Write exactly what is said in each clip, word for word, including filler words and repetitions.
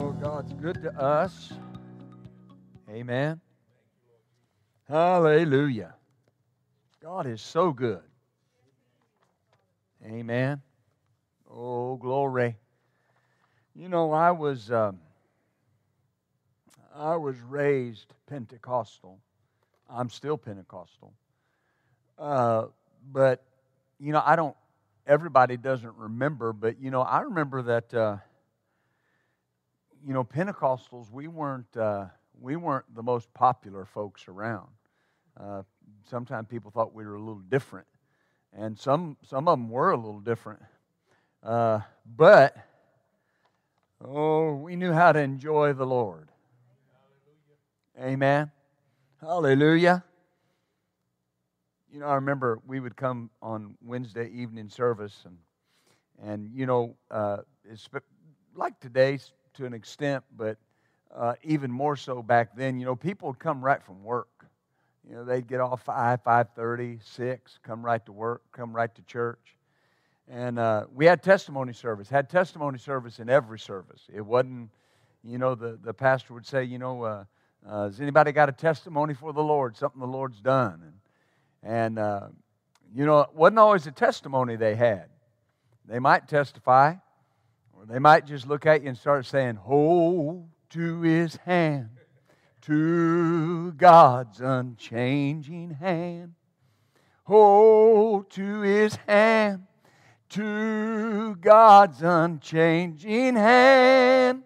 Oh, God's good to us. Amen. Hallelujah. God is so good. Amen. Oh, glory. You know, I was um, I was raised Pentecostal. I'm still Pentecostal. Uh, but, you know, I don't, everybody doesn't remember, but, you know, I remember that, uh, you know, Pentecostals, we weren't, uh, we weren't the most popular folks around. Uh, sometimes people thought we were a little different. And some some of them were a little different. Uh, but, oh, we knew how to enjoy the Lord. Hallelujah. Amen. Hallelujah. You know, I remember we would come on Wednesday evening service, and, and you know, uh, it's like today to an extent, but uh, even more so back then. You know, people would come right from work. You know, they'd get off five, five thirty, six, come right to work, come right to church. And uh, we had testimony service, had testimony service in every service. It wasn't, you know, the, the pastor would say, you know, uh, uh, has anybody got a testimony for the Lord, something the Lord's done? And, and uh, you know, it wasn't always a testimony they had. They might testify, or they might just look at you and start saying, "Hold to his hand. To God's unchanging hand, hold to his hand, to God's unchanging hand,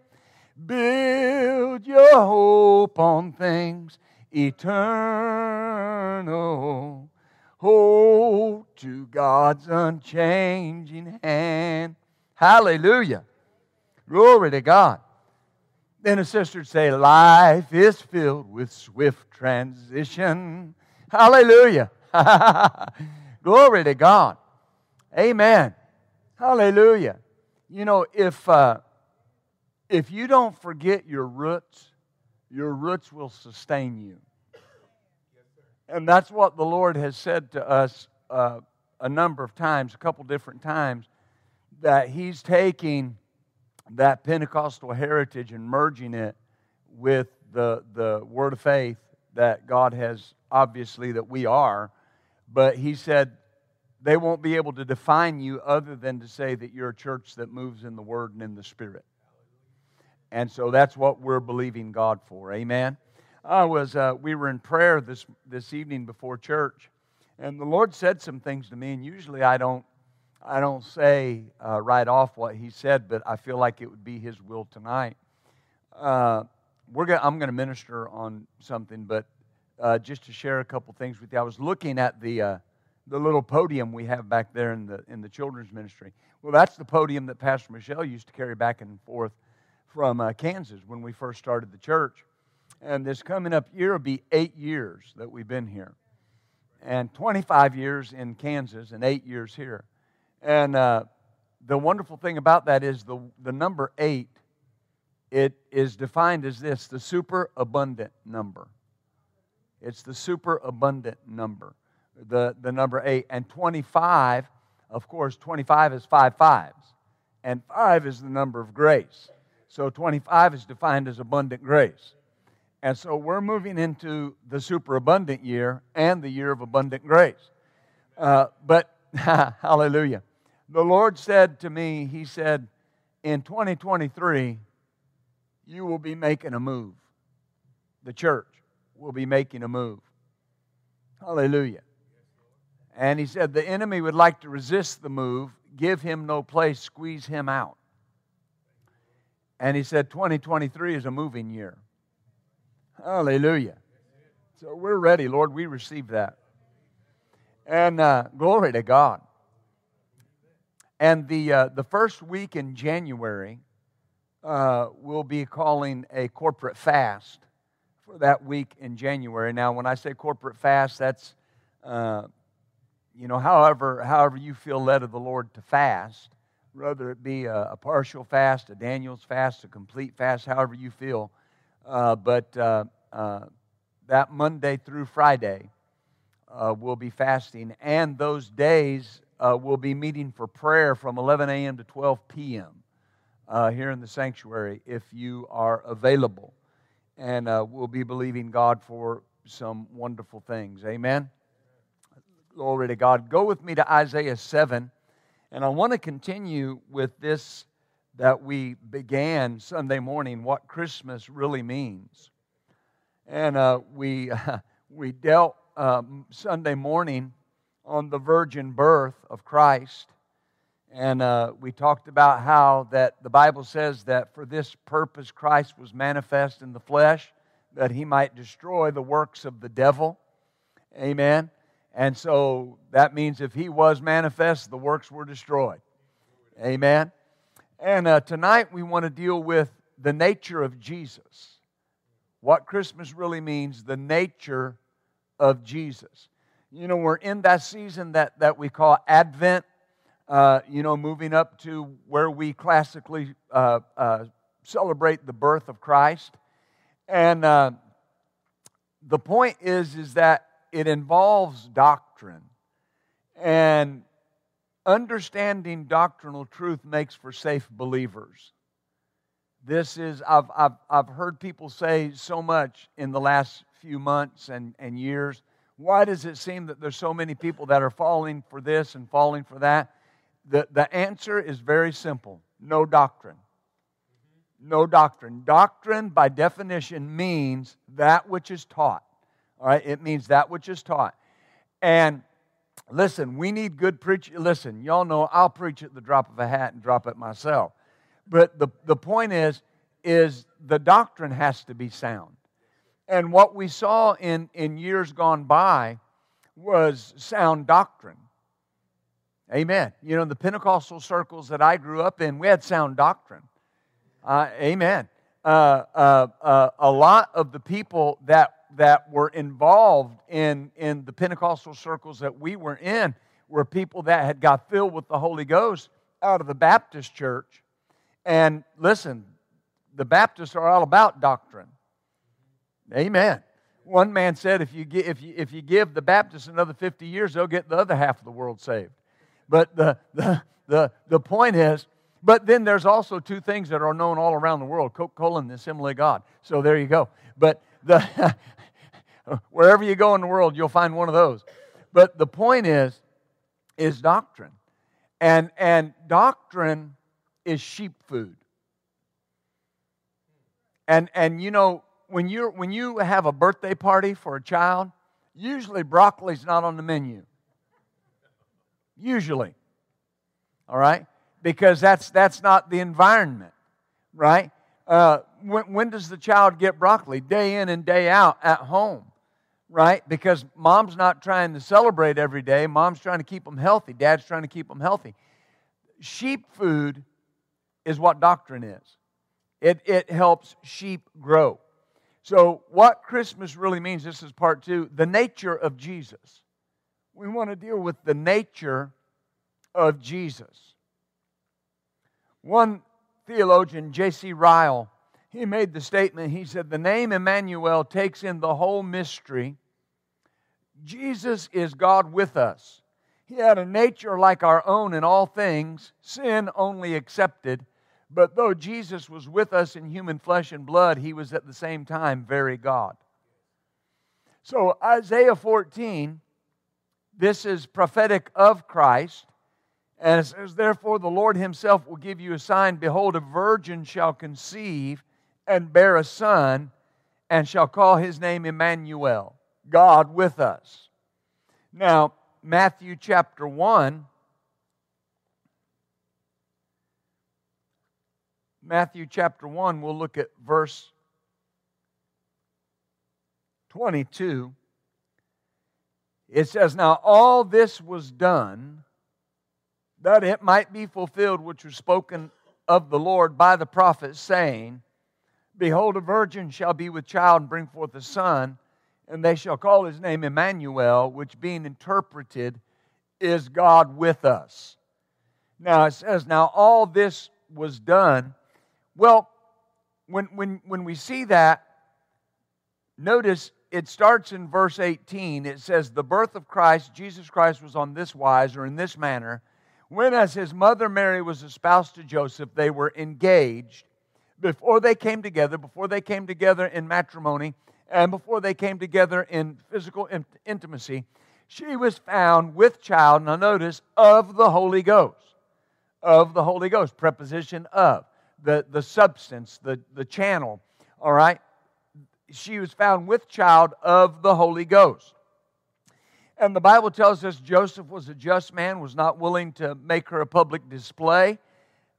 build your hope on things eternal, hold to God's unchanging hand." Hallelujah. Glory to God. Then a sister would say, "Life is filled with swift transition." Hallelujah. Glory to God. Amen. Hallelujah. You know, if uh, if you don't forget your roots, your roots will sustain you. And that's what the Lord has said to us uh, a number of times, a couple different times, that He's taking that Pentecostal heritage and merging it with the the word of faith that God has, obviously, that we are. But He said they won't be able to define you other than to say that you're a church that moves in the Word and in the Spirit. And so that's what we're believing God for. Amen. I was uh, we were in prayer this this evening before church, and the Lord said some things to me. And usually I don't. I don't say uh, right off what He said, but I feel like it would be His will tonight. Uh, we're gonna, I'm going to minister on something, but uh, just to share a couple things with you. I was looking at the uh, the little podium we have back there in the in the children's ministry. Well, that's the podium that Pastor Michelle used to carry back and forth from uh, Kansas when we first started the church. And this coming up year will be eight years that we've been here, and twenty-five years in Kansas and eight years here. And uh, the wonderful thing about that is the the number eight, it is defined as this, the superabundant number. It's the superabundant number, the, the number eight. And twenty-five, of course, twenty-five is five fives. And five is the number of grace. So twenty-five is defined as abundant grace. And so we're moving into the superabundant year and the year of abundant grace. Uh, but, hallelujah. The Lord said to me, He said, in twenty twenty-three, you will be making a move. The church will be making a move. Hallelujah. And He said, the enemy would like to resist the move, give him no place, squeeze him out. And He said, twenty twenty-three is a moving year. Hallelujah. So we're ready, Lord. We receive that. And uh, glory to God. And the uh, the first week in January, uh, we'll be calling a corporate fast for that week in January. Now, when I say corporate fast, that's, uh, you know, however however you feel led of the Lord to fast, whether it be a, a partial fast, a Daniel's fast, a complete fast, however you feel. Uh, but uh, uh, that Monday through Friday, uh, we'll be fasting, and those days uh, we'll be meeting for prayer from eleven a.m. to twelve p.m. Uh, here in the sanctuary, if you are available. And uh, we'll be believing God for some wonderful things. Amen? Glory to God. Go with me to Isaiah seven. And I want to continue with this that we began Sunday morning, what Christmas really means. And uh, we uh, we dealt um, Sunday morning on the virgin birth of Christ. And uh, we talked about how that the Bible says that for this purpose Christ was manifest in the flesh, that he might destroy the works of the devil. Amen. And so that means if he was manifest, the works were destroyed. Amen. And uh, tonight we want to deal with the nature of Jesus. What Christmas really means, the nature of Jesus. You know, we're in that season that, that we call Advent. Uh, you know, moving up to where we classically uh, uh, celebrate the birth of Christ. And uh, the point is, is that it involves doctrine. And understanding doctrinal truth makes for safe believers. This is, I've, I've, I've heard people say so much in the last few months and, and years, why does it seem that there's so many people that are falling for this and falling for that? The, the answer is very simple. No doctrine. No doctrine. Doctrine, by definition, means that which is taught. All right? It means that which is taught. And listen, we need good preaching. Listen, y'all know I'll preach at the drop of a hat and drop it myself. But the, the point is, is the doctrine has to be sound. And what we saw in, in years gone by was sound doctrine. Amen. You know, in the Pentecostal circles that I grew up in, we had sound doctrine. Uh, amen. Uh, uh, uh, a lot of the people that that were involved in, in the Pentecostal circles that we were in were people that had got filled with the Holy Ghost out of the Baptist church. And listen, the Baptists are all about doctrine. Amen. One man said, if you give, if you, if you give the Baptists another fifty years, they'll get the other half of the world saved. But the, the the the point is, but then there's also two things that are known all around the world, Coca-Cola and the Assembly of God. So there you go. But the wherever you go in the world, you'll find one of those. But the point is, is doctrine. And and doctrine is sheep food. And and you know, When you when you have a birthday party for a child, usually broccoli's not on the menu. Usually, all right, because that's that's not the environment, right? Uh, when when does the child get broccoli? Day in and day out at home, right? Because mom's not trying to celebrate every day. Mom's trying to keep them healthy. Dad's trying to keep them healthy. Sheep food is what doctrine is. It it helps sheep grow. So what Christmas really means, this is part two, the nature of Jesus. We want to deal with the nature of Jesus. One theologian, J C Ryle, he made the statement, he said, the name Emmanuel takes in the whole mystery. Jesus is God with us. He had a nature like our own in all things, sin only accepted. But though Jesus was with us in human flesh and blood, he was at the same time very God. So Isaiah fourteen, this is prophetic of Christ. And it says, therefore the Lord himself will give you a sign. Behold, a virgin shall conceive and bear a son and shall call his name Emmanuel, God with us. Now, Matthew chapter one. Matthew chapter one, we'll look at verse twenty-two. It says, now all this was done, that it might be fulfilled which was spoken of the Lord by the prophet, saying, Behold, a virgin shall be with child and bring forth a son, and they shall call his name Emmanuel, which being interpreted is God with us. Now it says, now all this was done. Well, when when when we see that, notice it starts in verse eighteen. It says, the birth of Christ, Jesus Christ, was on this wise, or in this manner. When as his mother Mary was espoused to Joseph, they were engaged. Before they came together, before they came together in matrimony, and before they came together in physical int- intimacy, she was found with child, now notice, of the Holy Ghost. Of the Holy Ghost, preposition of, the, the substance, the, the channel, all right? She was found with child of the Holy Ghost. And the Bible tells us Joseph was a just man, was not willing to make her a public display,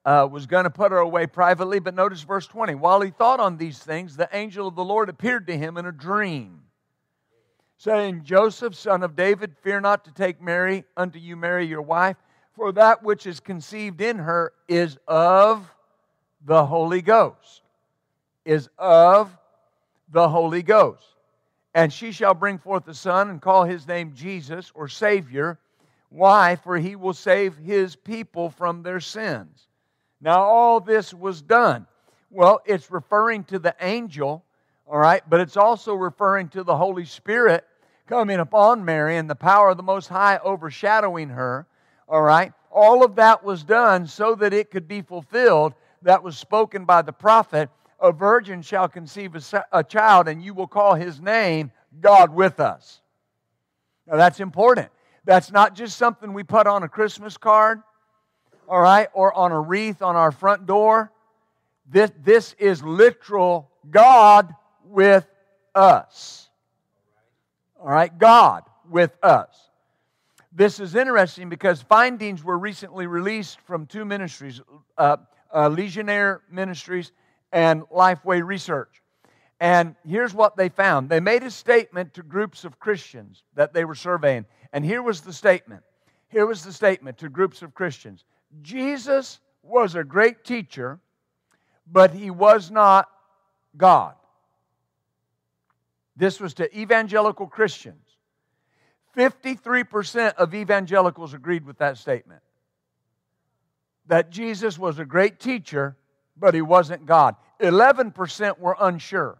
uh, was going to put her away privately. But notice verse twenty, while he thought on these things, the angel of the Lord appeared to him in a dream, saying, Joseph, son of David, fear not to take Mary unto you, Mary your wife, for that which is conceived in her is of the Holy Ghost, is of the Holy Ghost. And she shall bring forth a son and call his name Jesus, or Savior. Why? For he will save his people from their sins. Now all this was done. Well, it's referring to the angel, all right, but it's also referring to the Holy Spirit coming upon Mary and the power of the Most High overshadowing her, all right. All of that was done so that it could be fulfilled that was spoken by the prophet. A virgin shall conceive a, a child, and you will call his name God with us. Now that's important. That's not just something we put on a Christmas card, all right, or on a wreath on our front door. This, this is literal God with us. All right, God with us. This is interesting because findings were recently released from two ministries, uh, uh, Legionnaire Ministries and Lifeway Research. And here's what they found. They made a statement to groups of Christians that they were surveying. And here was the statement. Here was the statement to groups of Christians. Jesus was a great teacher, but he was not God. This was to evangelical Christians. fifty-three percent of evangelicals agreed with that statement. That Jesus was a great teacher, but he wasn't God. eleven percent were unsure.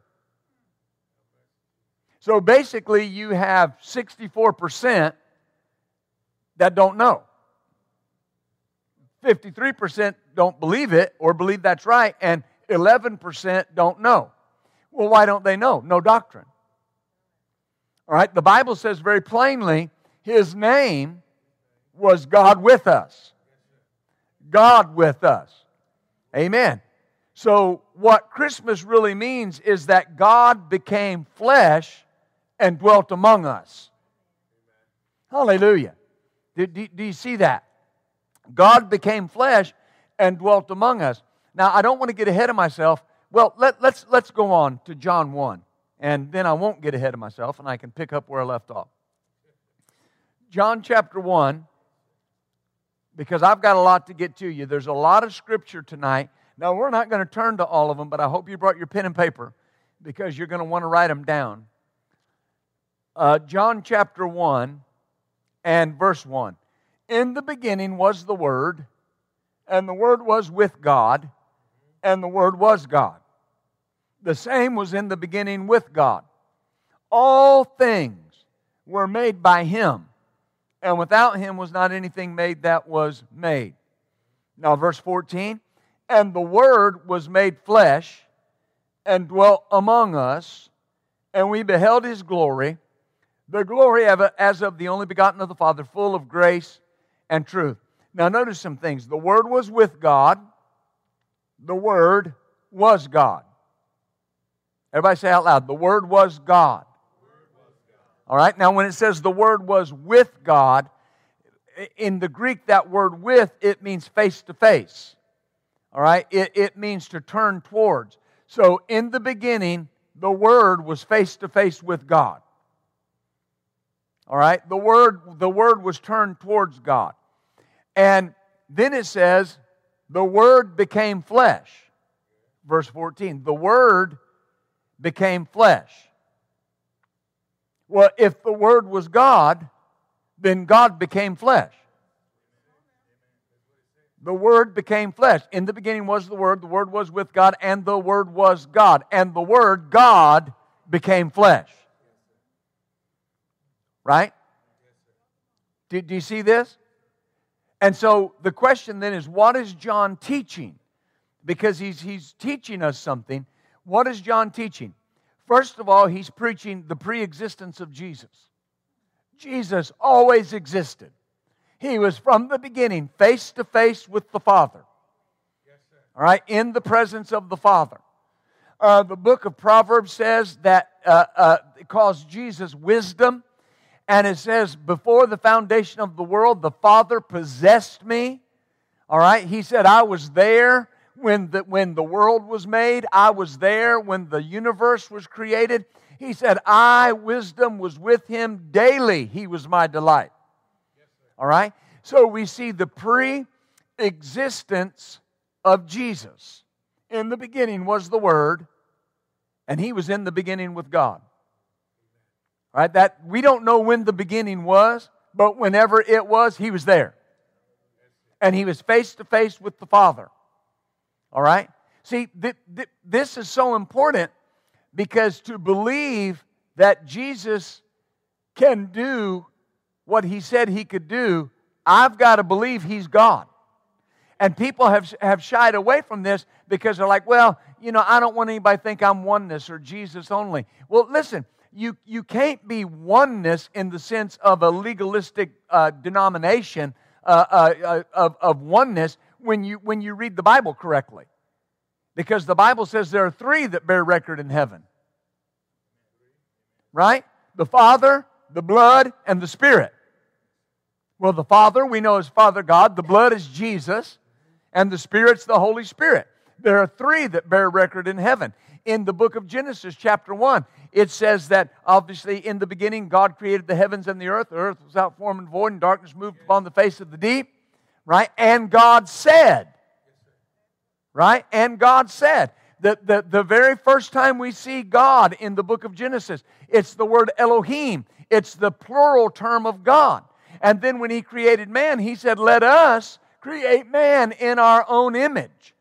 So basically you have sixty-four percent that don't know. fifty-three percent don't believe it or believe that's right, and eleven percent don't know. Well, why don't they know? No doctrine. All right, the Bible says very plainly, his name was God with us. God with us. Amen. So what Christmas really means is that God became flesh and dwelt among us. Hallelujah. Do, do, do you see that? God became flesh and dwelt among us. Now, I don't want to get ahead of myself. Well, let, let's, let's go on to John one, and then I won't get ahead of myself, and I can pick up where I left off. John chapter one, because I've got a lot to get to you. There's a lot of Scripture tonight. Now, we're not going to turn to all of them, but I hope you brought your pen and paper because you're going to want to write them down. Uh, John chapter one and verse one. In the beginning was the Word, and the Word was with God, and the Word was God. The same was in the beginning with God. All things were made by Him, and without Him was not anything made that was made. Now, verse fourteen. And the Word was made flesh and dwelt among us, and we beheld His glory, the glory as of the only begotten of the Father, full of grace and truth. Now notice some things. The Word was with God. The Word was God. Everybody say out loud, the Word was God. All right, now when it says the Word was with God, in the Greek that word with, it means face to face. All right, it, it means to turn towards. So in the beginning, the Word was face to face with God. All right, the word, the word was turned towards God. And then it says, the Word became flesh. Verse fourteen, the Word became flesh. Well, if the Word was God, then God became flesh. The Word became flesh. In the beginning was the Word, the Word was with God, and the Word was God. And the Word, God, became flesh. Right? Do, do you see this? And so the question then is, what is John teaching? Because he's, he's teaching us something. What is John teaching? First of all, he's preaching the pre-existence of Jesus. Jesus always existed. He was from the beginning, face to face with the Father. Yes, sir. All right, in the presence of the Father. Uh, the book of Proverbs says that uh, uh, it calls Jesus wisdom. And it says, before the foundation of the world, the Father possessed me. All right, He said, I was there when the, when the world was made. I was there when the universe was created. He said, I, wisdom, was with Him daily. He was my delight. All right? So we see the pre-existence of Jesus. In the beginning was the Word, and He was in the beginning with God. All right? That, we don't know when the beginning was, but whenever it was, He was there. And He was face-to-face with the Father. All right? See, th- th- this is so important because to believe that Jesus can do what He said He could do, I've got to believe He's God. And people have have shied away from this because they're like, well, you know, I don't want anybody to think I'm oneness or Jesus only. Well, listen, you, you can't be oneness in the sense of a legalistic uh, denomination uh, uh, of, of oneness when you, when you read the Bible correctly. Because the Bible says there are three that bear record in heaven. Right? The Father, the blood, and the Spirit. Well, the Father, we know, is Father God. The blood is Jesus. And the Spirit's the Holy Spirit. There are three that bear record in heaven. In the book of Genesis, chapter one, it says that, obviously, in the beginning, God created the heavens and the earth. The earth was without form and void, and darkness moved upon the face of the deep. Right? And God said. Right? And God said. The, the, the very first time we see God in the book of Genesis, it's the word Elohim. It's the plural term of God. And then when He created man, He said, let us create man in our own image.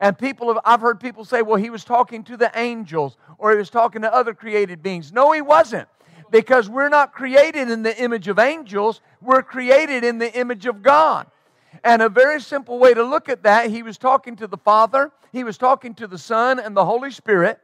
And people have, I've heard people say, well, He was talking to the angels or He was talking to other created beings. No, He wasn't. Because we're not created in the image of angels. We're created in the image of God. And a very simple way to look at that, He was talking to the Father. He was talking to the Son and the Holy Spirit.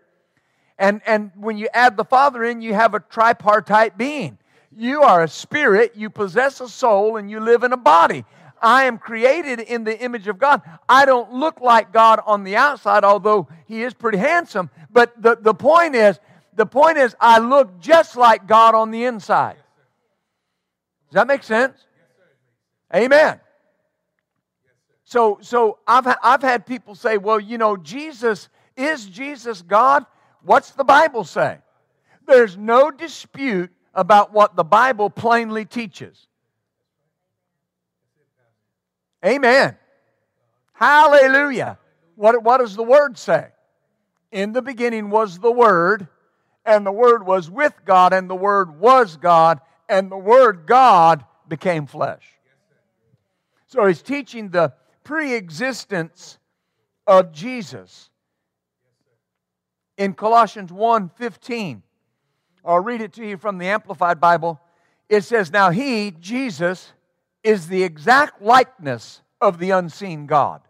And, and when you add the Father in, you have a tripartite being. You are a spirit, you possess a soul, and you live in a body. I am created in the image of God. I don't look like God on the outside, although He is pretty handsome. But the, the point is, the point is, I look just like God on the inside. Does that make sense? Amen. So, so I've I've had people say, well, you know, Jesus, is Jesus God? What's the Bible say? There's no dispute about what the Bible plainly teaches. Amen. Hallelujah. What, what does the Word say? In the beginning was the Word, and the Word was with God, and the Word was God, and the Word God became flesh. So He's teaching the pre-existence of Jesus. In Colossians one fifteen, I'll read it to you from the Amplified Bible. It says, now He, Jesus, is the exact likeness of the unseen God,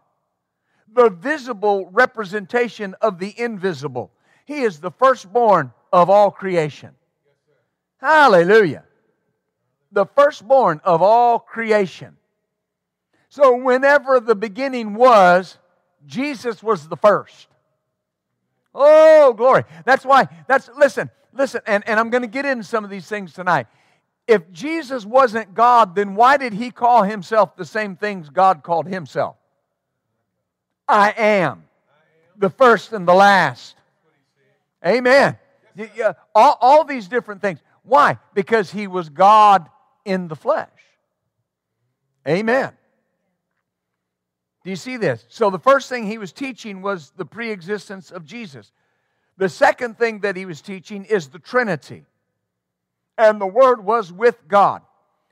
the visible representation of the invisible. He is the firstborn of all creation. Hallelujah. The firstborn of all creation. So whenever the beginning was, Jesus was the first. Oh, glory. That's why, that's, listen, listen, and, and I'm going to get into some of these things tonight. If Jesus wasn't God, then why did He call Himself the same things God called Himself? I am the first and the last. Amen. All, all these different things. Why? Because He was God in the flesh. Amen. Do you see this? So the first thing he was teaching was the preexistence of Jesus. The second thing that he was teaching is the Trinity. And the Word was with God.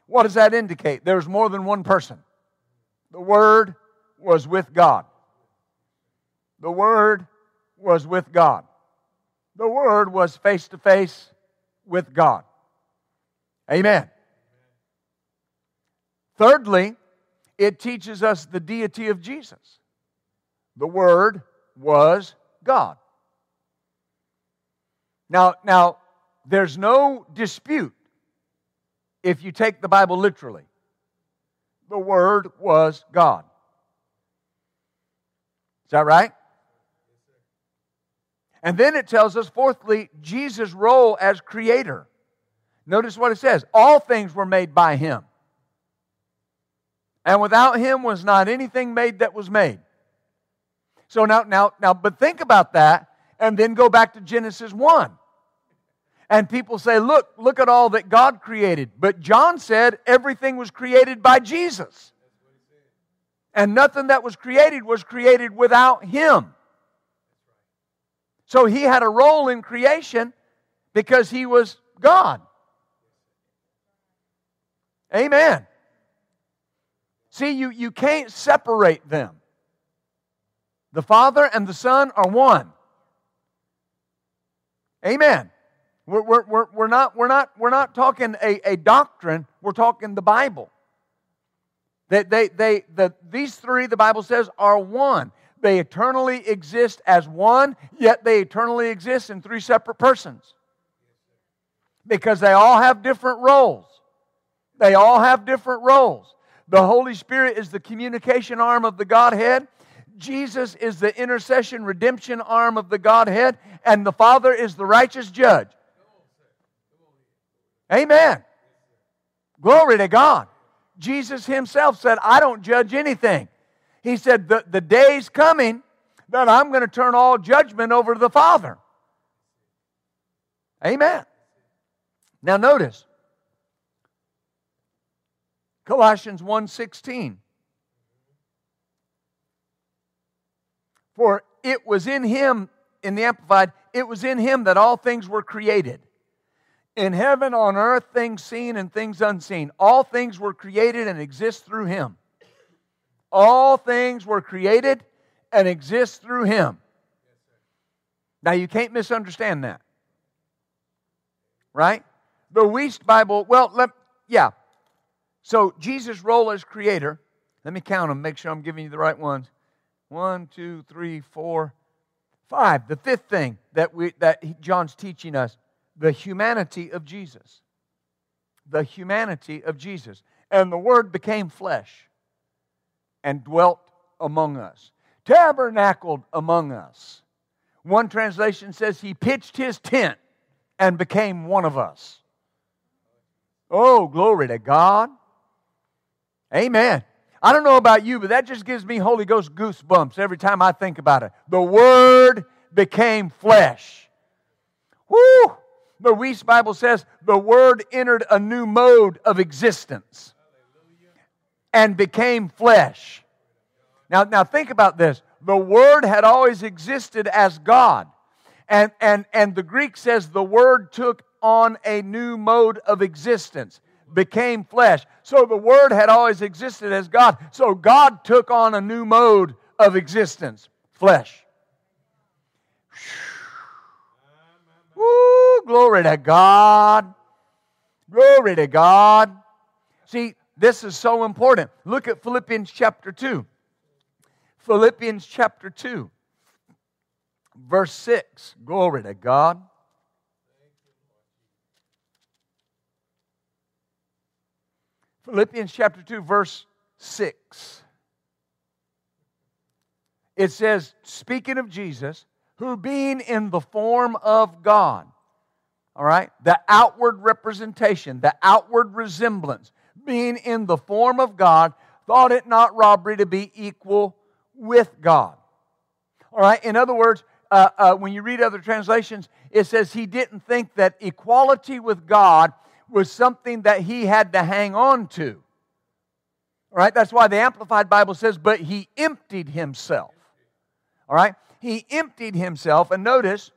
What does that indicate? There's more than one person. The Word was with God. The Word was with God. The Word was face-to-face with God. Amen. Thirdly, it teaches us the deity of Jesus. The Word was God. Now, now, there's no dispute if you take the Bible literally. The Word was God. Is that right? And then it tells us, fourthly, Jesus' role as creator. Notice what it says. All things were made by Him. And without Him was not anything made that was made. So now, now, now, but think about that, and then go back to Genesis one. And people say, look, look at all that God created. But John said everything was created by Jesus. And nothing that was created was created without Him. So He had a role in creation because He was God. Amen. See, you, you can't separate them. The Father and the Son are one. Amen. We're, we're, we're, we're, not, we're, not, we're not talking a, a doctrine, we're talking the Bible. They, they, they, the, these three, the Bible says, are one. They eternally exist as one, yet they eternally exist in three separate persons. Because they all have different roles. They all have different roles. The Holy Spirit is the communication arm of the Godhead. Jesus is the intercession, redemption arm of the Godhead. And the Father is the righteous judge. Amen. Glory to God. Jesus Himself said, I don't judge anything. He said, the, the day's coming that I'm going to turn all judgment over to the Father. Amen. Now notice. Colossians one sixteen. For it was in Him, in the Amplified, it was in Him that all things were created. In heaven, on earth, things seen and things unseen. All things were created and exist through Him. All things were created and exist through Him. Now you can't misunderstand that. Right? The Weast Bible, well, let, yeah. So, Jesus' role as creator, let me count them, make sure I'm giving you the right ones. One, two, three, four, five. The fifth thing that we that John's teaching us, the humanity of Jesus. The humanity of Jesus. And the Word became flesh and dwelt among us, tabernacled among us. One translation says He pitched His tent and became one of us. Oh, glory to God. Amen. I don't know about you, but that just gives me Holy Ghost goosebumps every time I think about it. The Word became flesh. Woo! The Weiss Bible says the Word entered a new mode of existence and became flesh. Now, now think about this. The Word had always existed as God. And, and, and the Greek says the Word took on a new mode of existence. Became flesh. So the Word had always existed as God. So God took on a new mode of existence. Flesh. Woo, glory to God. Glory to God. See, this is so important. Look at Philippians chapter two. Philippians chapter two. Verse six. Glory to God. Philippians chapter two, verse six. It says, speaking of Jesus, who being in the form of God, all right, the outward representation, the outward resemblance, being in the form of God, thought it not robbery to be equal with God. All right, in other words, uh, uh, when you read other translations, it says he didn't think that equality with God was something that he had to hang on to. right? That's why the Amplified Bible says, but he emptied himself. All right? He emptied himself. And notice,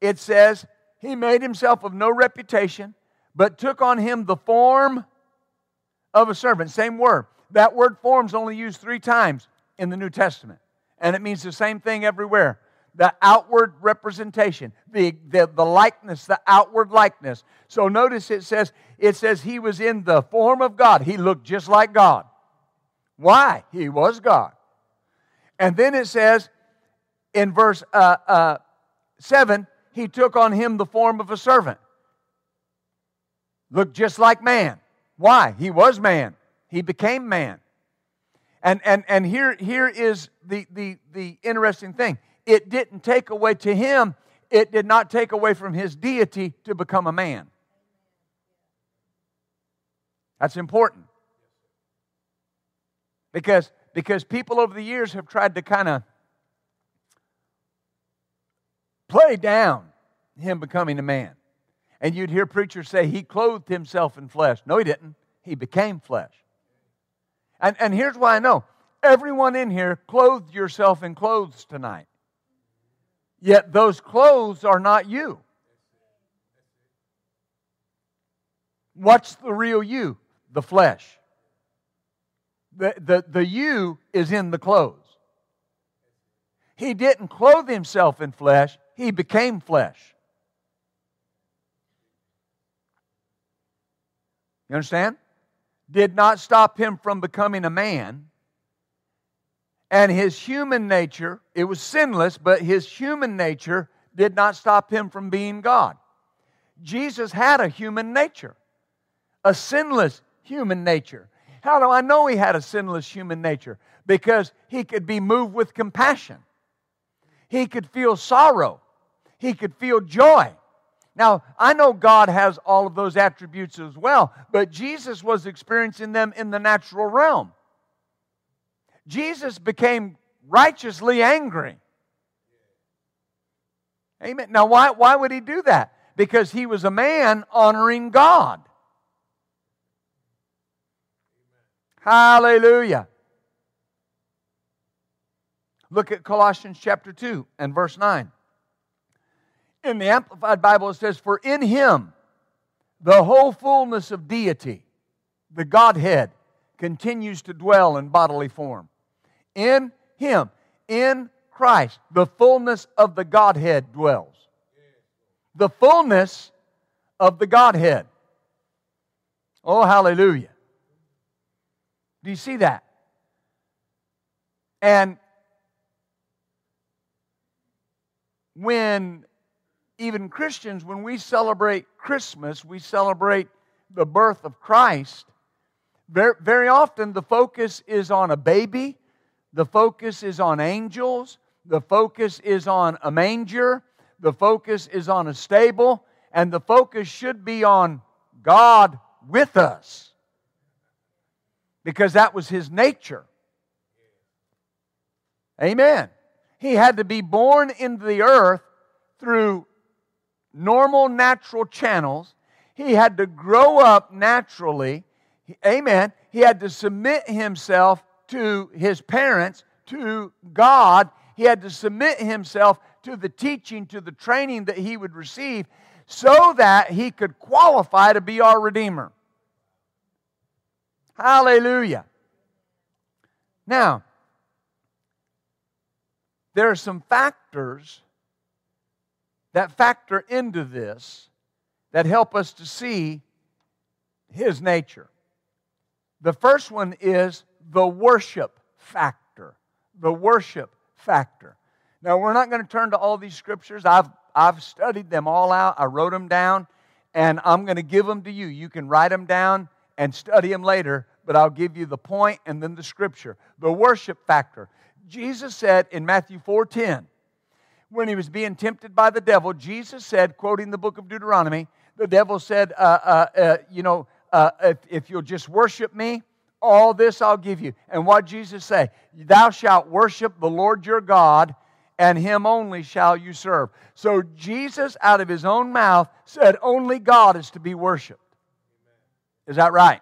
it says, he made himself of no reputation, but took on him the form of a servant. Same word. That word form is only used three times in the New Testament. And it means the same thing everywhere. The outward representation, the, the, the likeness, the outward likeness. So notice it says, it says he was in the form of God. He looked just like God. Why? He was God. And then it says in verse uh, uh, seven, he took on him the form of a servant. Looked just like man. Why? He was man. He became man. And and and here here is the the the interesting thing. It didn't take away to him, it did not take away from his deity to become a man. That's important. Because, because people over the years have tried to kind of play down him becoming a man. And you'd hear preachers say, he clothed himself in flesh. No, he didn't. He became flesh. And, and here's why I know. Everyone in here clothed yourself in clothes tonight. Yet those clothes are not you. What's the real you? The flesh. The, the, the you is in the clothes. He didn't clothe himself in flesh. He became flesh. You understand? Did not stop him from becoming a man. And his human nature, it was sinless, but his human nature did not stop him from being God. Jesus had a human nature, a sinless human nature. How do I know he had a sinless human nature? Because he could be moved with compassion. He could feel sorrow. He could feel joy. Now, I know God has all of those attributes as well, but Jesus was experiencing them in the natural realm. Jesus became righteously angry. Amen. Now, why, why would he do that? Because he was a man honoring God. Hallelujah. Look at Colossians chapter two and verse nine. In the Amplified Bible it says, for in him the whole fullness of deity, the Godhead, continues to dwell in bodily form. In him, in Christ, the fullness of the Godhead dwells. The fullness of the Godhead. Oh, hallelujah. Do you see that? And when even Christians, when we celebrate Christmas, we celebrate the birth of Christ, very, very often the focus is on a baby, the focus is on angels, the focus is on a manger, the focus is on a stable, and the focus should be on God with us, because that was his nature. Amen. He had to be born into the earth through normal natural channels. He had to grow up naturally. Amen. He had to submit himself to his parents, to God. He had to submit himself to the teaching, to the training that he would receive so that he could qualify to be our Redeemer. Hallelujah. Now, there are some factors that factor into this that help us to see his nature. The first one is the worship factor. The worship factor. Now, we're not going to turn to all these scriptures. I've, I've studied them all out. I wrote them down, and I'm going to give them to you. You can write them down and study them later, but I'll give you the point and then the scripture. The worship factor. Jesus said in Matthew four ten, when he was being tempted by the devil, Jesus said, quoting the book of Deuteronomy, the devil said, uh, uh, uh, you know, Uh, if, if you'll just worship me, all this I'll give you. And what did Jesus say? Thou shalt worship the Lord your God, and him only shall you serve. So Jesus, out of his own mouth, said only God is to be worshiped. Is that right?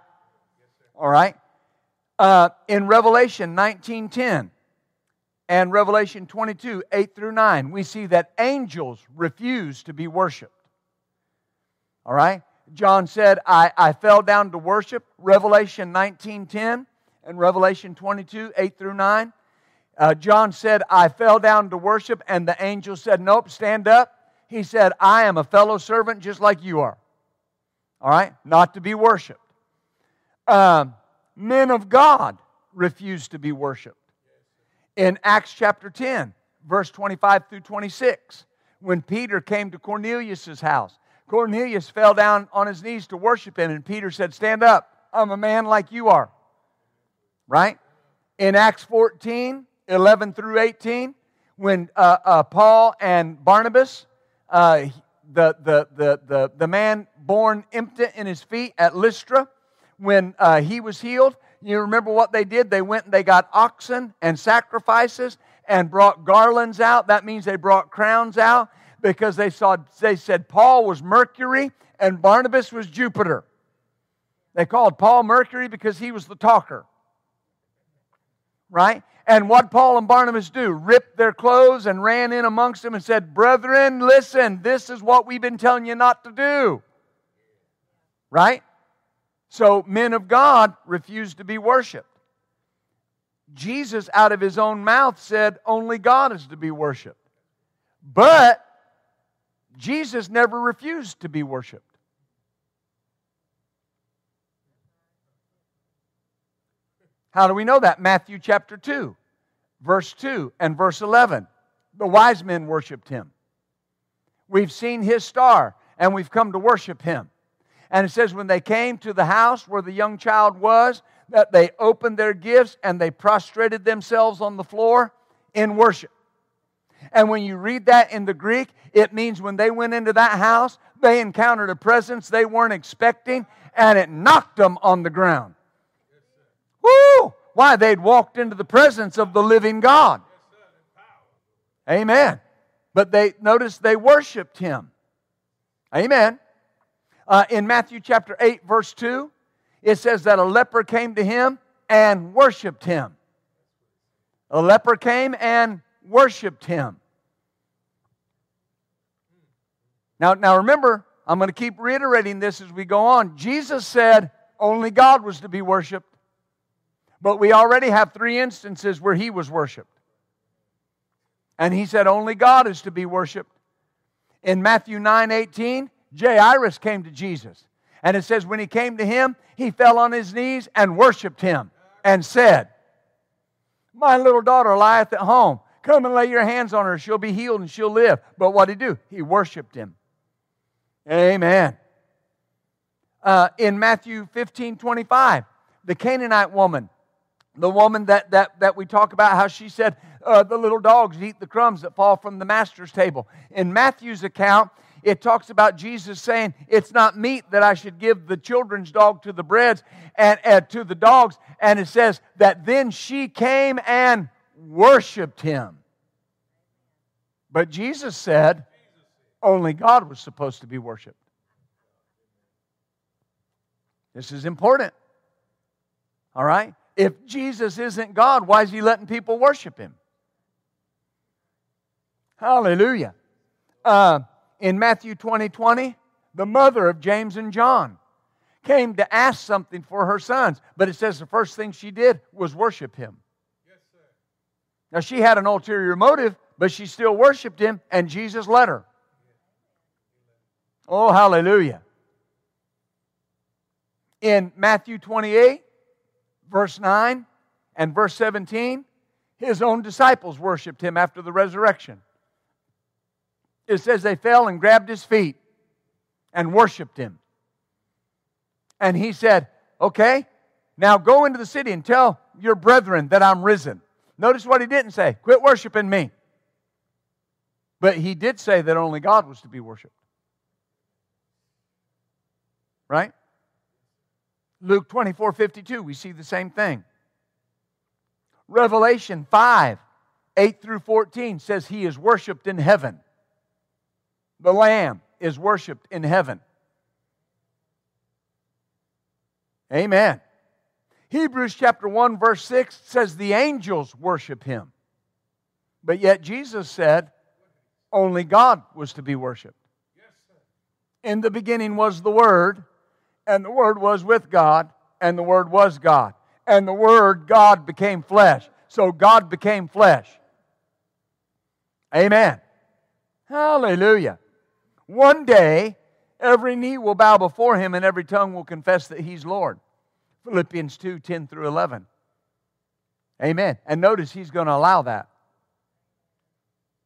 All right. uh, in Revelation nineteen ten and Revelation twenty-two, eight through nine, we see that angels refuse to be worshipped. All right? John said, I, I fell down to worship. Revelation nineteen ten and Revelation twenty-two, eight through nine. Uh, John said, I fell down to worship, and the angel said, nope, stand up. He said, I am a fellow servant just like you are. All right? Not to be worshipped. Um, men of God refuse to be worshipped. In Acts chapter ten, verse twenty-five through twenty-six, when Peter came to Cornelius' house, Cornelius fell down on his knees to worship him, and Peter said, stand up, I'm a man like you are. Right? In Acts fourteen, eleven through eighteen, when uh, uh, Paul and Barnabas, uh, the, the, the, the, the man born impudent in his feet at Lystra, when uh, he was healed, you remember what they did? They went and they got oxen and sacrifices and brought garlands out. That means they brought crowns out, because they saw, they said Paul was Mercury and Barnabas was Jupiter. They called Paul Mercury because he was the talker. Right? And what Paul and Barnabas do? Ripped their clothes and ran in amongst them and said, brethren, listen, this is what we've been telling you not to do. Right? So men of God refused to be worshipped. Jesus out of his own mouth said only God is to be worshipped. But Jesus never refused to be worshipped. How do we know that? Matthew chapter two, verse two and verse eleven. The wise men worshiped him. We've seen his star, and we've come to worship him. And it says when they came to the house where the young child was, that they opened their gifts and they prostrated themselves on the floor in worship. And when you read that in the Greek, it means when they went into that house, they encountered a presence they weren't expecting, and it knocked them on the ground. Woo! Why? They'd walked into the presence of the living God. Amen. But they notice they worshiped him. Amen. Uh, in Matthew chapter eight, verse two, it says that a leper came to him and worshiped him. A leper came and worshipped him. Now, now remember, I'm going to keep reiterating this as we go on. Jesus said only God was to be worshipped. But we already have three instances where he was worshipped. And he said only God is to be worshipped. In Matthew nine eighteen, Jairus came to Jesus. And it says when he came to him, he fell on his knees and worshipped him and said, my little daughter lieth at home. Come and lay your hands on her. She'll be healed and she'll live. But what did he do? He worshipped him. Amen. Uh, in Matthew fifteen twenty-five, the Canaanite woman, the woman that, that, that we talk about how she said, uh, the little dogs eat the crumbs that fall from the master's table. In Matthew's account, it talks about Jesus saying, it's not meat that I should give the children's dog to the breads and, and to the dogs. And it says that then she came and worshipped him. But Jesus said only God was supposed to be worshipped. This is important. All right? If Jesus isn't God, why is he letting people worship him? Hallelujah. Uh, in Matthew twenty twenty, the mother of James and John came to ask something for her sons, but it says the first thing she did was worship him. Now, she had an ulterior motive, but she still worshiped him, and Jesus let her. Oh, hallelujah. In Matthew twenty-eight, verse nine and verse seventeen, his own disciples worshiped him after the resurrection. It says they fell and grabbed his feet and worshiped him. And he said, okay, now go into the city and tell your brethren that I'm risen. Notice what he didn't say. Quit worshiping me. But he did say that only God was to be worshipped. Right? Luke twenty-four fifty-two, we see the same thing. Revelation five, eight through fourteen says he is worshipped in heaven. The Lamb is worshipped in heaven. Amen. Hebrews chapter one, verse six says the angels worship him. But yet Jesus said only God was to be worshiped. Yes, sir. In the beginning was the Word, and the Word was with God, and the Word was God. And the Word, God, became flesh. So God became flesh. Amen. Hallelujah. One day, every knee will bow before him, and every tongue will confess that he's Lord. Philippians two, ten through eleven. Amen. And notice he's going to allow that.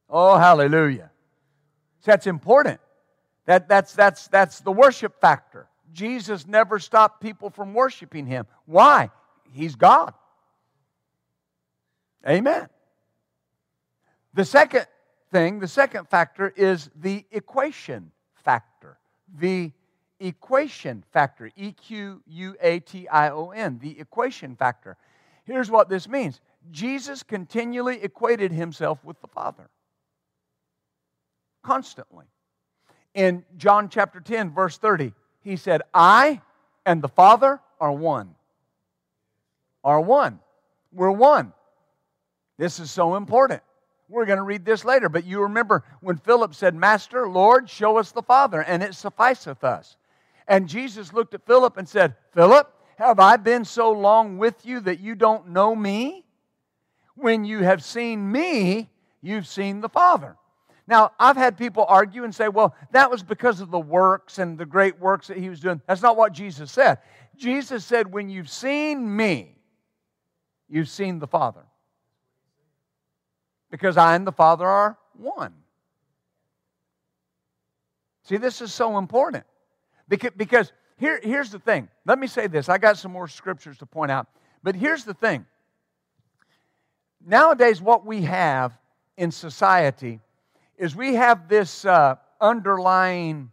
Oh, hallelujah. So that's important. That, that's, that's, that's the worship factor. Jesus never stopped people from worshiping him. Why? He's God. Amen. The second thing, the second factor is the equation factor. The equation factor. E Q U A T I O N. The equation factor. Here's what this means. Jesus continually equated himself with the Father. Constantly. In John chapter ten, verse thirty, he said, I and the Father are one. Are one. We're one. This is so important. We're going to read this later, but you remember when Philip said, Master, Lord, show us the Father, and it sufficeth us. And Jesus looked at Philip and said, Philip, have I been so long with you that you don't know me? When you have seen me, you've seen the Father. Now, I've had people argue and say, well, that was because of the works and the great works that he was doing. That's not what Jesus said. Jesus said, when you've seen me, you've seen the Father. Because I and the Father are one. See, this is so important. Because, because here, here's the thing. Let me say this. I got some more scriptures to point out. But here's the thing. Nowadays, what we have in society is we have this uh, underlying,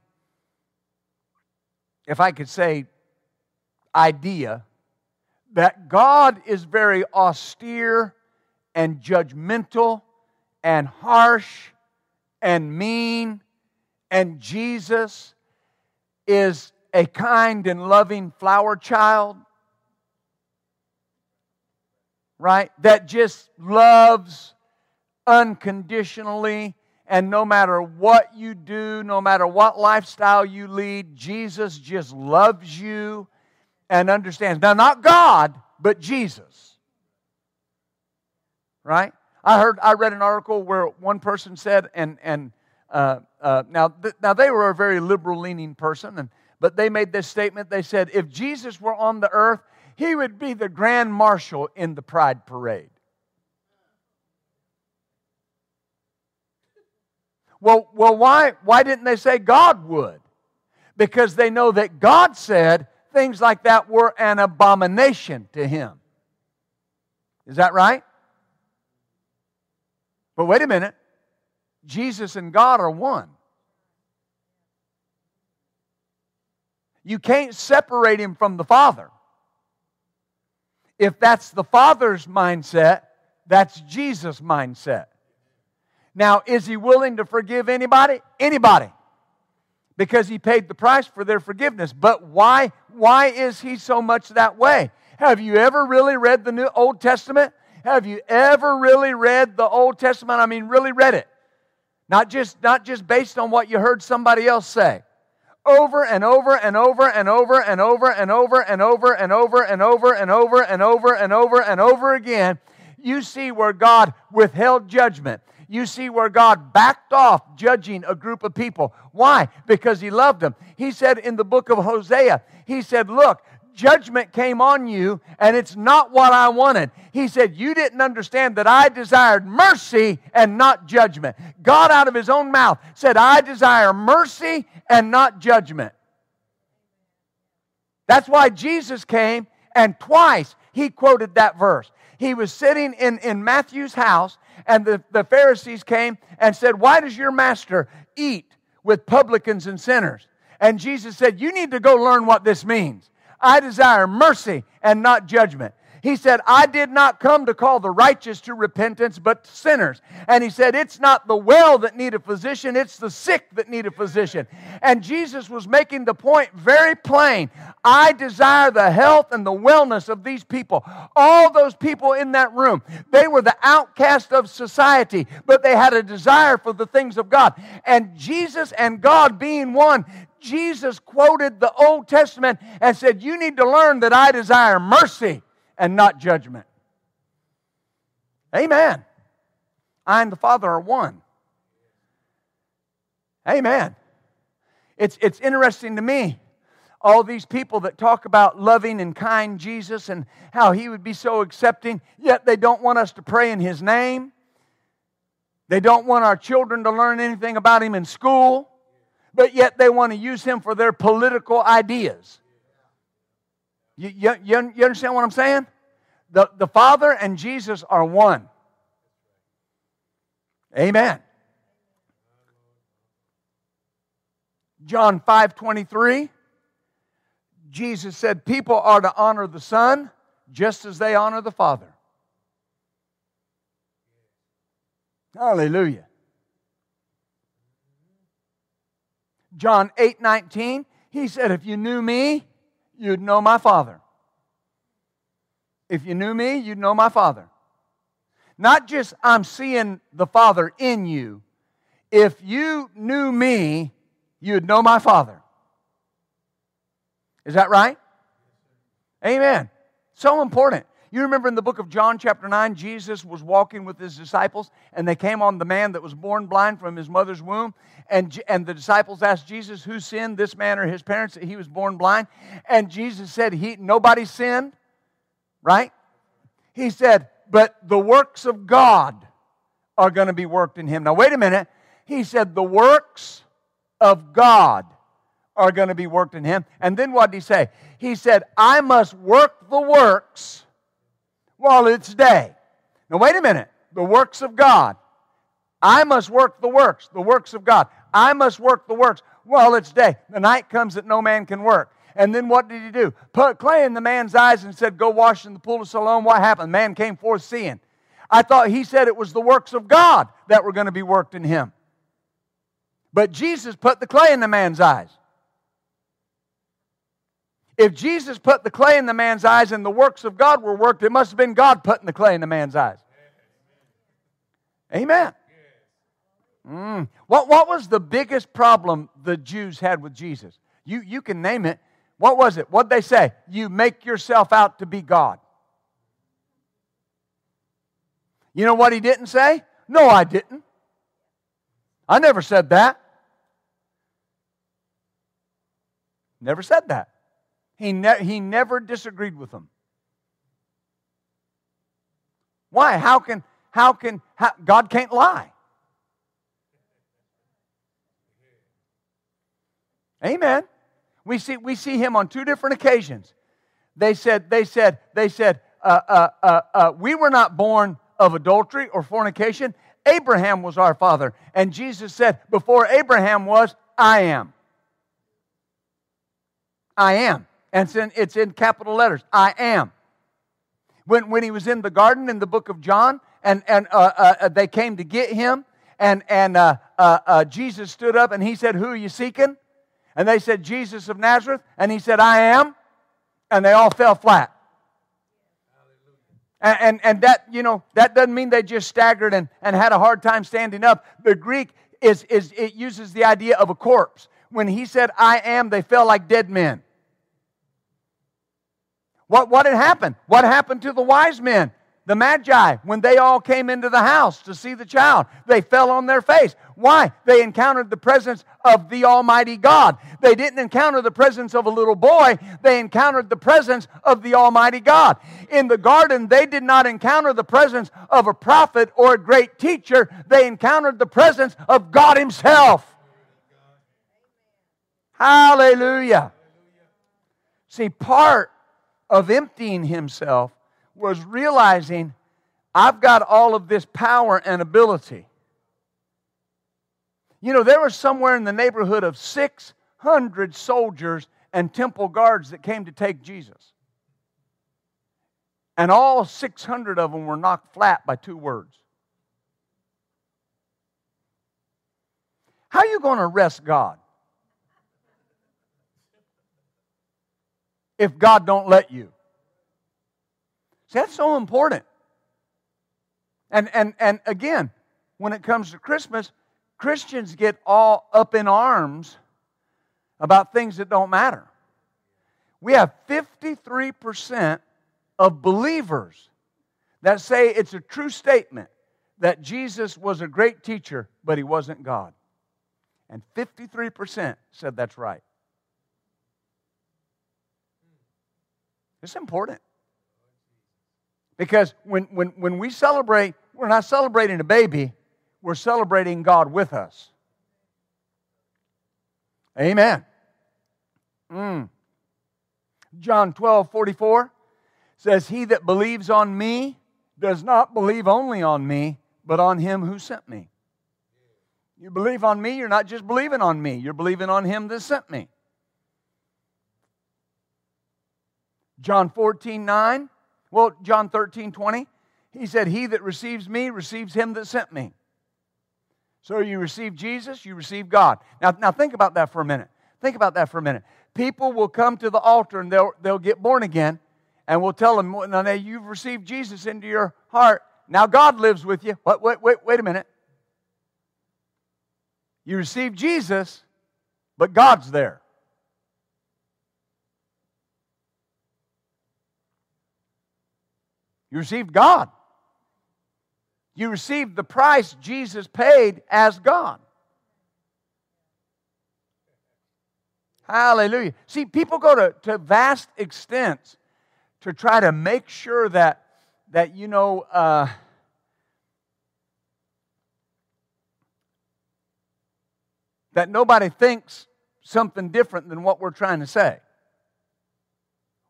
if I could say, idea that God is very austere and judgmental and harsh and mean, and Jesus is a kind and loving flower child, right? That just loves unconditionally, and no matter what you do, no matter what lifestyle you lead, Jesus just loves you and understands. Now, not God, but Jesus. Right? I heard, I read an article where one person said, and and uh, uh, now th- now they were a very liberal-leaning person, and but they made this statement. They said, if Jesus were on the earth, he would be the grand marshal in the pride parade. Well, well, why why didn't they say God would? Because they know that God said things like that were an abomination to him. Is that right? But wait a minute, Jesus and God are one. You can't separate him from the Father. If that's the Father's mindset, that's Jesus' mindset. Now, is he willing to forgive anybody? Anybody. Because he paid the price for their forgiveness. But why, why is he so much that way? Have you ever really read the New Old Testament? Have you ever really read the Old Testament? I mean, really read it. Not just, not just based on what you heard somebody else say. Over and over and over and over and over and over and over and over and over and over and over and over and over again, you see where God withheld judgment. You see where God backed off judging a group of people. Why? Because he loved them. He said in the book of Hosea, he said, look, judgment came on you, and it's not what I wanted. He said, you didn't understand that I desired mercy and not judgment. God, out of his own mouth, said, I desire mercy and not judgment. That's why Jesus came, and twice he quoted that verse. He was sitting in, in Matthew's house, and the, the Pharisees came and said, why does your master eat with publicans and sinners? And Jesus said, you need to go learn what this means. I desire mercy and not judgment. He said, I did not come to call the righteous to repentance, but sinners. And he said, it's not the well that need a physician, it's the sick that need a physician. And Jesus was making the point very plain. I desire the health and the wellness of these people. All those people in that room, they were the outcast of society, but they had a desire for the things of God. And Jesus and God being one, Jesus quoted the Old Testament and said, you need to learn that I desire mercy and not judgment. Amen. I and the Father are one. Amen. It's, it's interesting to me, all these people that talk about loving and kind Jesus and how He would be so accepting, yet they don't want us to pray in His name. They don't want our children to learn anything about Him in school, but yet they want to use Him for their political ideas. You, you, you understand what I'm saying? The, the Father and Jesus are one. Amen. John five twenty-three, Jesus said, people are to honor the Son just as they honor the Father. Hallelujah. John eight nineteen, He said, if you knew me, you'd know my Father. If you knew me, you'd know my Father. Not just I'm seeing the Father in you. If you knew me, you'd know my Father. Is that right? Amen. So important. You remember in the book of John chapter nine, Jesus was walking with His disciples, and they came on the man that was born blind from his mother's womb, and, and the disciples asked Jesus, who sinned, this man or his parents, that he was born blind? And Jesus said, he, nobody sinned, right? He said, but the works of God are going to be worked in him. Now, wait a minute. He said, the works of God are going to be worked in him. And then what did He say? He said, I must work the works while it's day. Now wait a minute. The works of God. I must work the works. The works of God. I must work the works while it's day. The night comes that no man can work. And then what did He do? Put clay in the man's eyes and said, go wash in the pool of Siloam. What happened? Man came forth seeing. I thought He said it was the works of God that were going to be worked in him. But Jesus put the clay in the man's eyes. If Jesus put the clay in the man's eyes and the works of God were worked, it must have been God putting the clay in the man's eyes. Amen. Mm. What, what was the biggest problem the Jews had with Jesus? You, you can name it. What was it? What did they say? You make yourself out to be God. You know what He didn't say? No, I didn't. I never said that. Never said that. He, ne- he never disagreed with them. Why? How can, how can, how, God can't lie. Amen. We see, we see Him on two different occasions. They said, they said, they said, uh, uh, uh, uh, we were not born of adultery or fornication. Abraham was our father. And Jesus said, before Abraham was, I am. I am. And it's in, it's in capital letters. I am. When when He was in the garden in the book of John, and and uh, uh, they came to get Him, and and uh, uh, uh, Jesus stood up and He said, "Who are you seeking?" And they said, "Jesus of Nazareth." And He said, "I am," and they all fell flat. And, and and that you know that doesn't mean they just staggered and and had a hard time standing up. The Greek is is it uses the idea of a corpse. When He said, "I am," they fell like dead men. What, what had happened? What happened to the wise men, the magi, when they all came into the house to see the child? They fell on their face. Why? They encountered the presence of the Almighty God. They didn't encounter the presence of a little boy. They encountered the presence of the Almighty God. In the garden, they did not encounter the presence of a prophet or a great teacher. They encountered the presence of God Himself. Hallelujah. See, part of emptying Himself was realizing, I've got all of this power and ability. You know, there was somewhere in the neighborhood of six hundred soldiers and temple guards that came to take Jesus. And all six hundred of them were knocked flat by two words. How are you going to arrest God if God don't let you? See, that's so important. And, and, and again, when it comes to Christmas, Christians get all up in arms about things that don't matter. We have fifty-three percent of believers that say it's a true statement that Jesus was a great teacher, but he wasn't God. And fifty-three percent said that's right. It's important. Because when, when, when we celebrate, we're not celebrating a baby, we're celebrating God with us. Amen. Mm. John twelve forty-four says, "He that believes on me does not believe only on me, but on him who sent me." You believe on me, you're not just believing on me, you're believing on him that sent me. John fourteen nine, well, John thirteen twenty, he said, "He that receives me receives him that sent me." So you receive Jesus, you receive God. Now, now think about that for a minute. Think about that for a minute. People will come to the altar and they'll, they'll get born again, and we'll tell them, now, now you've received Jesus into your heart, now God lives with you. Wait, wait, wait, wait a minute. You receive Jesus, but God's there. You received God. You received the price Jesus paid as God. Hallelujah. See, people go to, to vast extents to try to make sure that, that you know, uh, that nobody thinks something different than what we're trying to say.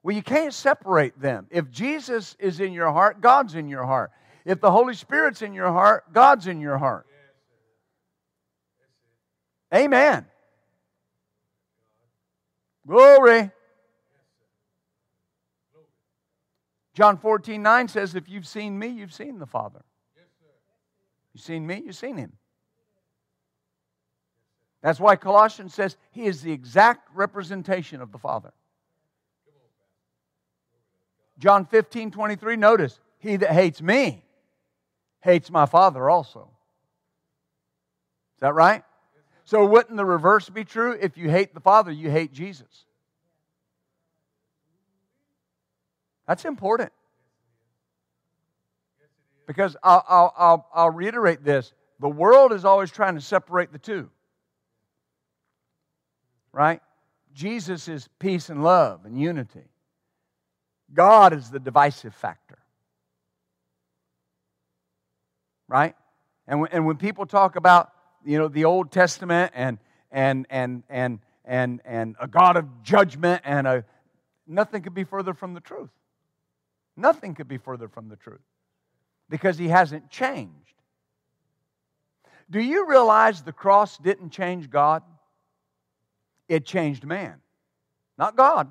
Well, you can't separate them. If Jesus is in your heart, God's in your heart. If the Holy Spirit's in your heart, God's in your heart. Amen. Glory. John fourteen nine says, "If you've seen me, you've seen the Father." You've seen me, you've seen him. That's why Colossians says he is the exact representation of the Father. John fifteen twenty-three, notice, "He that hates me hates my Father also." Is that right? So wouldn't the reverse be true? If you hate the Father, you hate Jesus. That's important. Because I'll, I'll, I'll, I'll reiterate this. The world is always trying to separate the two. Right? Jesus is peace and love and unity. God is the divisive factor. Right? And when, and when people talk about, you know, the Old Testament and and and and and and a God of judgment and a nothing could be further from the truth. Nothing could be further from the truth. Because he hasn't changed. Do you realize the cross didn't change God? It changed man, not God.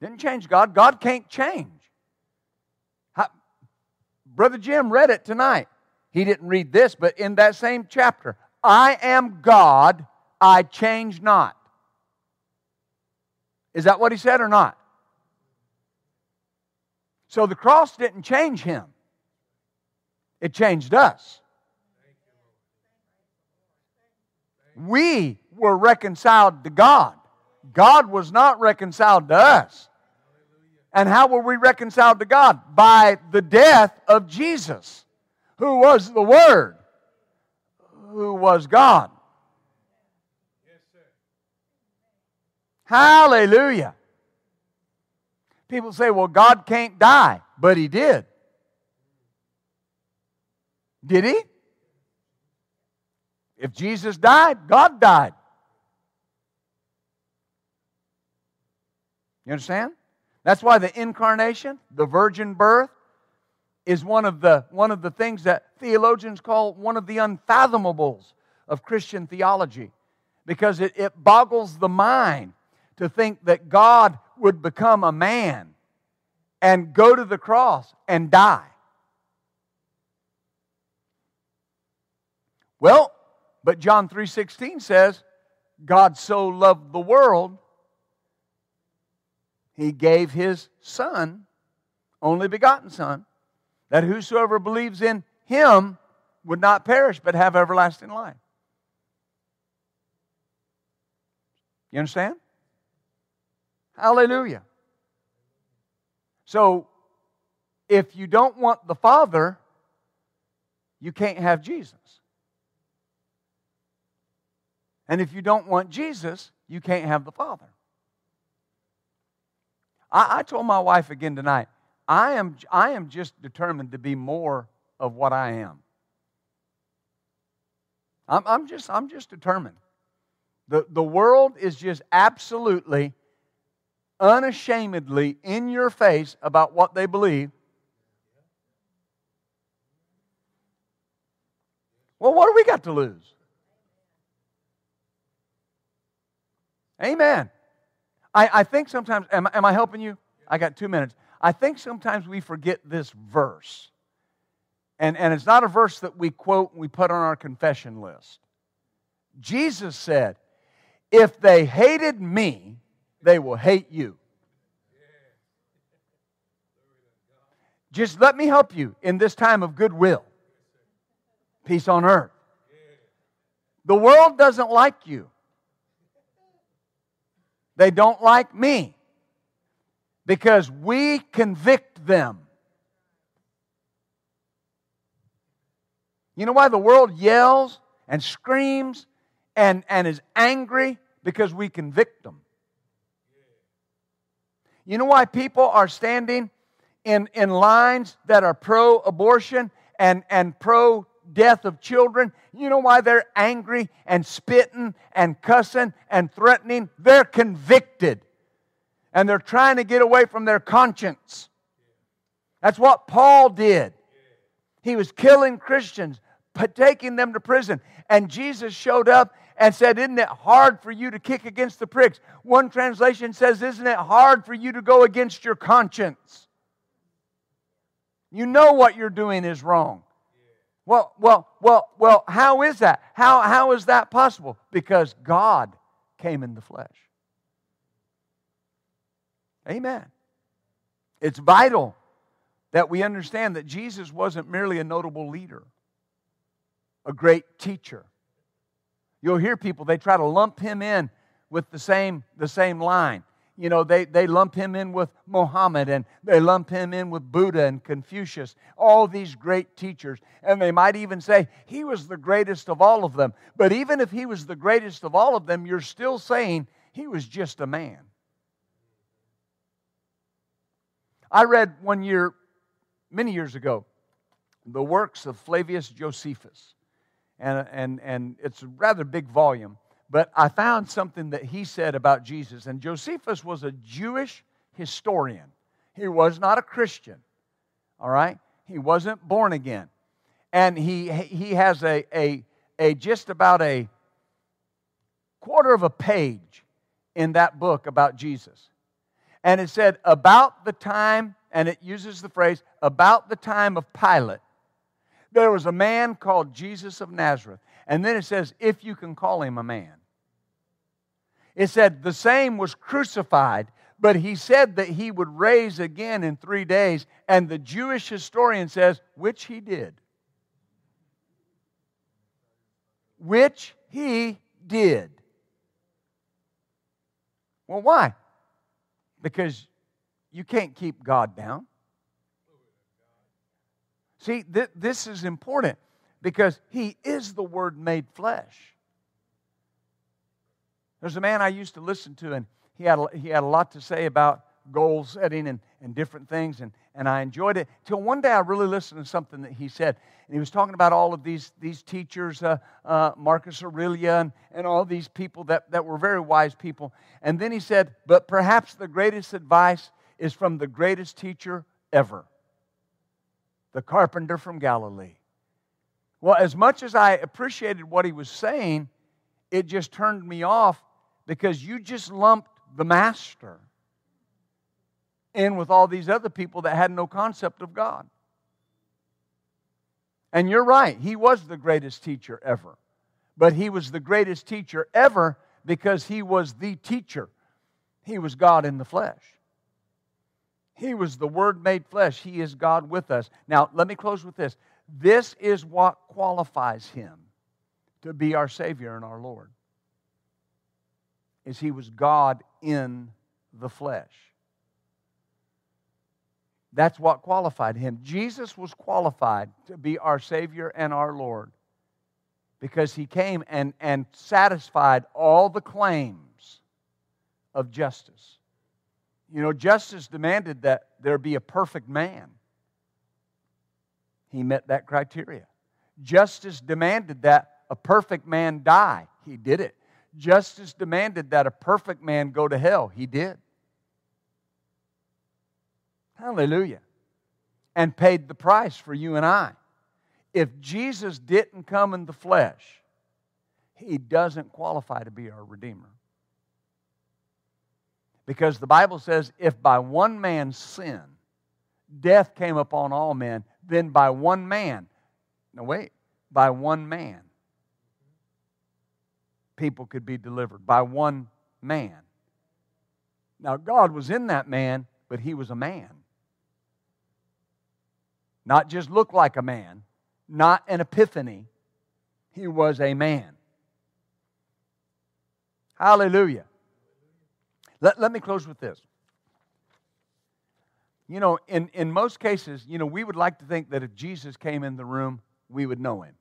Didn't change God. God can't change. How, Brother Jim read it tonight. He didn't read this, but in that same chapter, "I am God, I change not." Is that what he said or not? So the cross didn't change him. It changed us. We were reconciled to God. God was not reconciled to us. And how were we reconciled to God? By the death of Jesus, who was the Word, who was God. Yes, sir. Hallelujah. People say, well, God can't die, but he did. Did he? If Jesus died, God died. You understand? That's why the incarnation, the virgin birth, is one of the, one of the things that theologians call one of the unfathomables of Christian theology. Because it, it boggles the mind to think that God would become a man and go to the cross and die. Well, but John three sixteen says, God so loved the world, He gave His Son, only begotten Son, that whosoever believes in Him would not perish but have everlasting life. You understand? Hallelujah. So, if you don't want the Father, you can't have Jesus. And if you don't want Jesus, you can't have the Father. I, I told my wife again tonight, I am, I am just determined to be more of what I am. I'm, I'm, just, I'm just determined. The, the world is just absolutely, unashamedly in your face about what they believe. Well, what do we got to lose? Amen. I, I think sometimes, am, am I helping you? I got two minutes. I think sometimes we forget this verse. And, and it's not a verse that we quote and we put on our confession list. Jesus said, if they hated me, they will hate you. Just let me help you in this time of goodwill. Peace on earth. The world doesn't like you. They don't like me because we convict them. You know why the world yells and screams and, and is angry? Because we convict them. You know why people are standing in, in lines that are pro-abortion and, and pro-abortion? Death of children. You know why they're angry and spitting and cussing and threatening? They're convicted. And they're trying to get away from their conscience. That's what Paul did. He was killing Christians, but taking them to prison. And Jesus showed up and said, isn't it hard for you to kick against the pricks? One translation says, isn't it hard for you to go against your conscience? You know what you're doing is wrong. Well, well, well, well, how is that? How, how is that possible? Because God came in the flesh. Amen. It's vital that we understand that Jesus wasn't merely a notable leader, a great teacher. You'll hear people, they try to lump him in with the same, the same line. You know, they, they lump him in with Muhammad, and they lump him in with Buddha and Confucius, all these great teachers. And they might even say, he was the greatest of all of them. But even if he was the greatest of all of them, you're still saying he was just a man. I read one year, many years ago, the works of Flavius Josephus. And, and, and it's a rather big volume. But I found something that he said about Jesus. And Josephus was a Jewish historian. He was not a Christian. All right? He wasn't born again. And he he has a, a, a just about a quarter of a page in that book about Jesus. And it said, about the time, and it uses the phrase, about the time of Pilate, there was a man called Jesus of Nazareth. And then it says, if you can call him a man. It said, the same was crucified, but he said that he would rise again in three days, and the Jewish historian says, which he did. Which he did. Well, why? Because you can't keep God down. See, th- this is important because He is the Word made flesh. There's a man I used to listen to, and he had a, he had a lot to say about goal setting and, and different things, and, and I enjoyed it. Till one day I really listened to something that he said. And he was talking about all of these, these teachers, uh, uh, Marcus Aurelius, and, and all these people that, that were very wise people. And then he said, but perhaps the greatest advice is from the greatest teacher ever, the carpenter from Galilee. Well, as much as I appreciated what he was saying, it just turned me off because you just lumped the master in with all these other people that had no concept of God. And you're right, he was the greatest teacher ever. But he was the greatest teacher ever because he was the teacher. He was God in the flesh. He was the Word made flesh. He is God with us. Now, let me close with this. This is what qualifies him to be our Savior and our Lord. Is he was God in the flesh. That's what qualified him. Jesus was qualified to be our Savior and our Lord because he came and, and satisfied all the claims of justice. You know, justice demanded that there be a perfect man. He met that criteria. Justice demanded that a perfect man die. He did it. Justice demanded that a perfect man go to hell. He did. Hallelujah. And paid the price for you and I. If Jesus didn't come in the flesh, he doesn't qualify to be our Redeemer. Because the Bible says, if by one man's sin, death came upon all men, then by one man, no wait, by one man, people could be delivered. By one man. Now, God was in that man, but he was a man. Not just look like a man, not an epiphany. He was a man. Hallelujah. Let, let me close with this. You know, in, in most cases, you know, we would like to think that if Jesus came in the room, we would know him.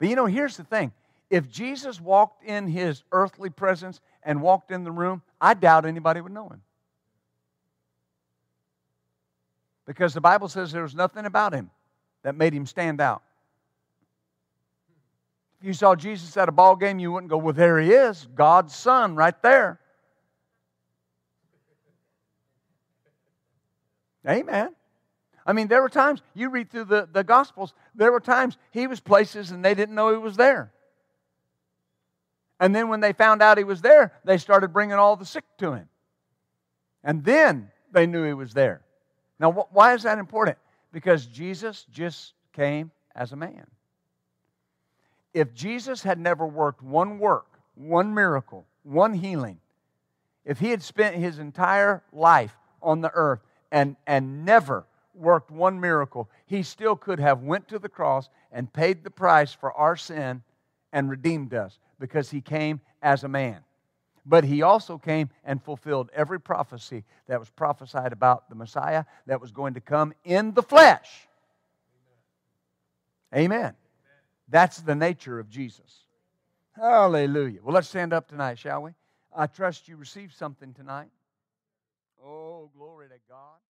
But you know, here's the thing. If Jesus walked in his earthly presence and walked in the room, I doubt anybody would know him. Because the Bible says there was nothing about him that made him stand out. If you saw Jesus at a ball game, you wouldn't go, well, there he is, God's son right there. Amen. I mean, there were times, you read through the, the Gospels, there were times he was places and they didn't know he was there. And then when they found out he was there, they started bringing all the sick to him. And then they knew he was there. Now, wh- why is that important? Because Jesus just came as a man. If Jesus had never worked one work, one miracle, one healing, if he had spent his entire life on the earth and, and never worked one miracle, he still could have went to the cross and paid the price for our sin and redeemed us because he came as a man. But he also came and fulfilled every prophecy that was prophesied about the Messiah that was going to come in the flesh. Amen. Amen. That's the nature of Jesus. Hallelujah. Well, let's stand up tonight, shall we? I trust you received something tonight. Oh, glory to God.